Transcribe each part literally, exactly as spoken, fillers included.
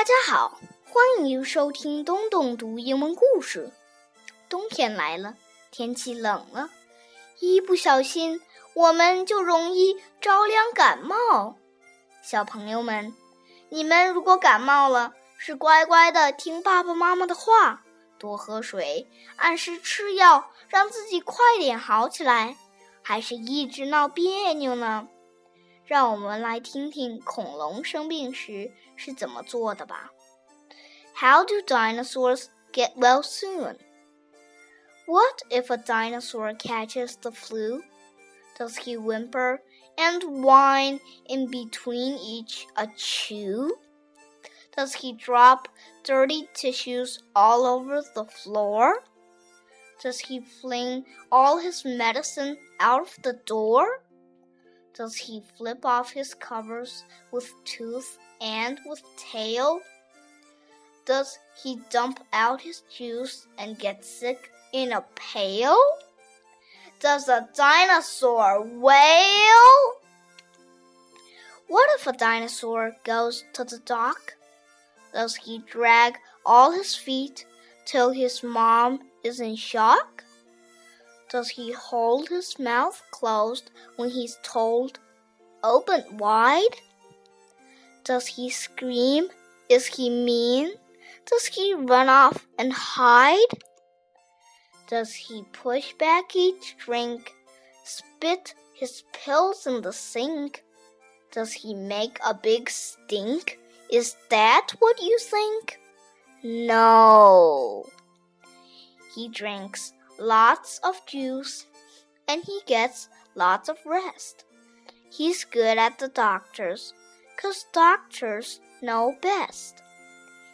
大家好，欢迎收听东东读英文故事。冬天来了，天气冷了，一不小心我们就容易着凉感冒。小朋友们，你们如果感冒了，是乖乖的听爸爸妈妈的话，多喝水，按时吃药，让自己快点好起来，还是一直闹别扭呢？让我们来听听恐龙生病时是怎么做的吧。 How do dinosaurs get well soon? What if a dinosaur catches the flu? Does he whimper and whine in between each achoo? Does he drop dirty tissues all over the floor? Does he fling all his medicine out of the door?Does he flip off his covers with tooth and with tail? Does he dump out his juice and get sick in a pail? Does a dinosaur wail? What if a dinosaur goes to the dock? Does he drag all his feet till his mom is in shock?Does he hold his mouth closed when he's told, open wide? Does he scream? Is he mean? Does he run off and hide? Does he push back each drink, spit his pills in the sink? Does he make a big stink? Is that what you think? No. He drinks.Lots of juice, and he gets lots of rest. He's good at the doctors, 'cause doctors know best.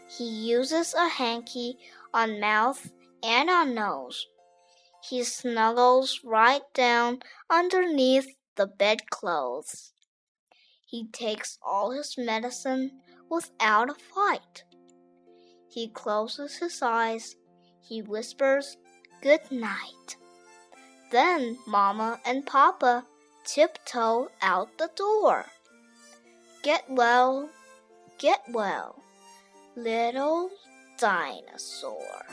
He uses a hanky on mouth and on nose. He snuggles right down underneath the bedclothes. He takes all his medicine without a fight. He closes his eyes. He whispers,Good night. Then Mama and Papa tiptoe out the door. Get well, get well, little dinosaur.